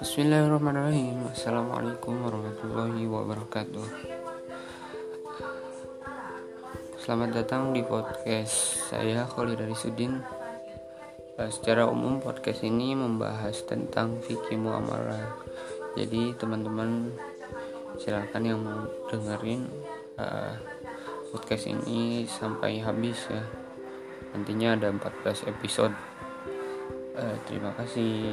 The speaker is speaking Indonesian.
Bismillahirrahmanirrahim. Assalamualaikum warahmatullahi wabarakatuh. Selamat datang di podcast saya, Kholid dari Sudin. Secara umum podcast ini membahas tentang fikih muamalah. Jadi teman-teman silakan yang mau dengerin podcast ini sampai habis ya. Nantinya ada 14 episode. Terima kasih.